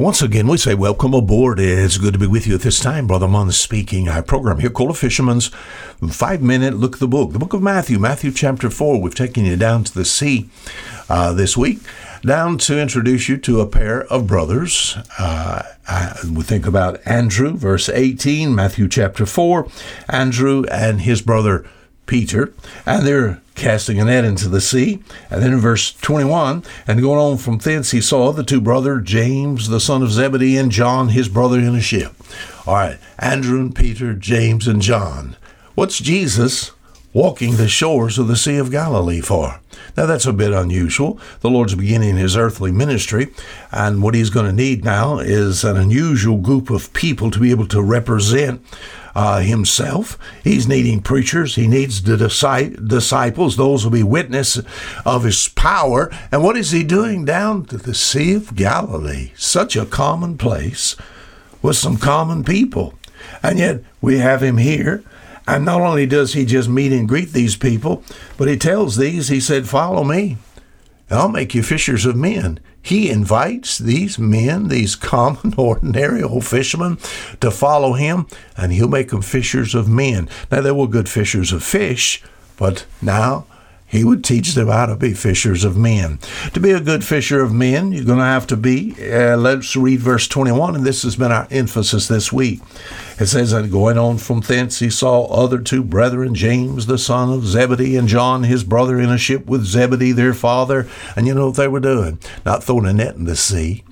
Once again, we say welcome aboard. It's good to be with you at this time. Brother Mons speaking. Our program here called A Fisherman's 5-Minute Look at the book of Matthew, Matthew chapter 4. We've taken you down to the sea this week, down to introduce you to a pair of brothers. We think about Andrew, verse 18, Matthew chapter 4. Andrew and his brother Peter, and they're casting a net into the sea. And then in verse 21, and going on from thence, he saw the two brothers, James, the son of Zebedee, and John, his brother, in a ship. All right, Andrew and Peter, James and John. What's Jesus walking the shores of the Sea of Galilee for? Now, that's a bit unusual. The Lord's beginning his earthly ministry, and what he's going to need now is an unusual group of people to be able to represent himself. He's needing preachers. He needs the disciples. Those will be witness of his power. And what is he doing down to the Sea of Galilee? Such a common place with some common people. And yet we have him here. And not only does he just meet and greet these people, but he tells these, he said, follow me, and I'll make you fishers of men. He invites these men, these common, ordinary old fishermen, to follow him, and he'll make them fishers of men. Now, they were good fishers of fish, but now he would teach them how to be fishers of men. To be a good fisher of men, you're going to have to be, let's read verse 21, and this has been our emphasis this week. It says, and going on from thence, he saw other two brethren, James, the son of Zebedee, and John, his brother, in a ship with Zebedee, their father. And you know what they were doing? Not throwing a net in the sea.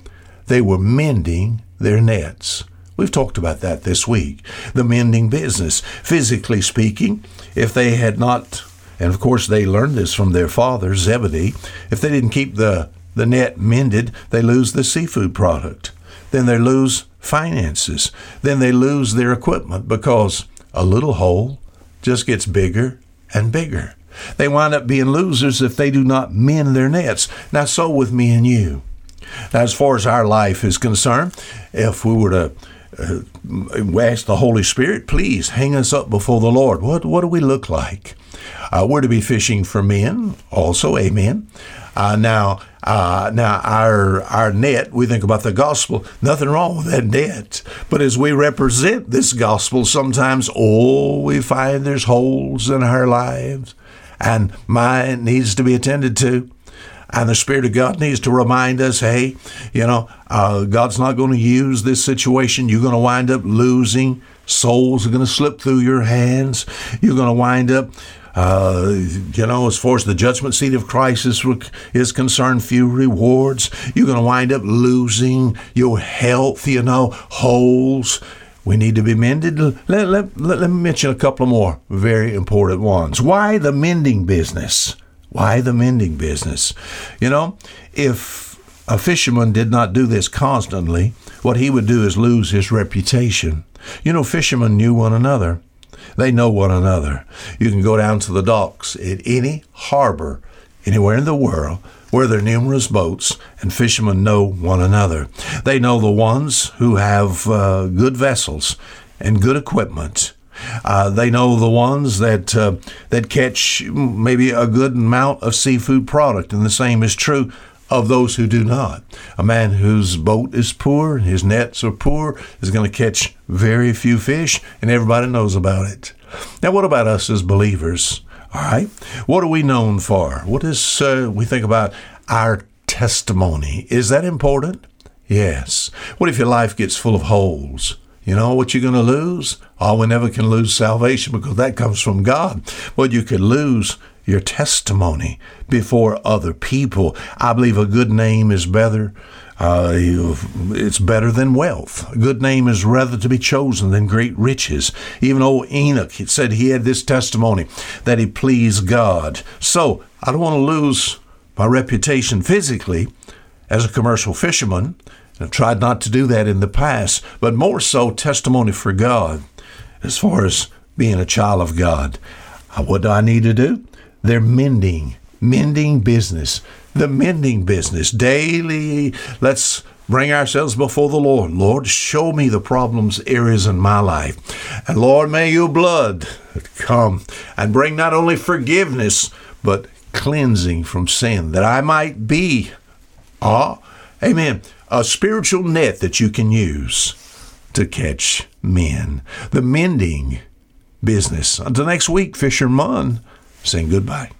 They were mending their nets. We've talked about that this week. The mending business. Physically speaking, if they had not... And, of course, they learned this from their father, Zebedee. If they didn't keep the net mended, they lose the seafood product. Then they lose finances. Then they lose their equipment, because a little hole just gets bigger and bigger. They wind up being losers if they do not mend their nets. Now, so with me and you. Now, as far as our life is concerned, if we were to ask the Holy Spirit, please hang us up before the Lord. What do we look like? We're to be fishing for men, also, amen. Now our net, we think about the gospel, nothing wrong with that net. But as we represent this gospel, sometimes, we find there's holes in our lives, and mine needs to be attended to. And the Spirit of God needs to remind us, hey, God's not going to use this situation. You're going to wind up losing. Souls are going to slip through your hands. You're going to wind up, as far as the judgment seat of Christ is concerned, few rewards. You're going to wind up losing your health, holes. We need to be mended. Let me mention a couple more very important ones. Why the mending business? Why the mending business? If a fisherman did not do this constantly, what he would do is lose his reputation. Fishermen knew one another. They know one another. You can go down to the docks at any harbor anywhere in the world where there are numerous boats, and fishermen know one another. They know the ones who have good vessels and good equipment. They know the ones that catch maybe a good amount of seafood product, and the same is true of those who do not. A man whose boat is poor, his nets are poor, is going to catch very few fish, and everybody knows about it. Now, what about us as believers? All right, what are we known for? What is we think about our testimony? Is that important? Yes. What if your life gets full of holes? You know what you're going to lose? We never can lose salvation, because that comes from God. But you could lose your testimony before other people. I believe a good name is better. It's better than wealth. A good name is rather to be chosen than great riches. Even old Enoch, it said he had this testimony that he pleased God. So I don't want to lose my reputation physically as a commercial fisherman. I've tried not to do that in the past, but more so testimony for God as far as being a child of God. What do I need to do? They're mending business, the mending business. Daily, let's bring ourselves before the Lord. Lord, show me the problems, areas in my life. And Lord, may your blood come and bring not only forgiveness, but cleansing from sin, that I might be, amen, a spiritual net that you can use to catch men. The mending business. Until next week, Fisher Munn saying goodbye.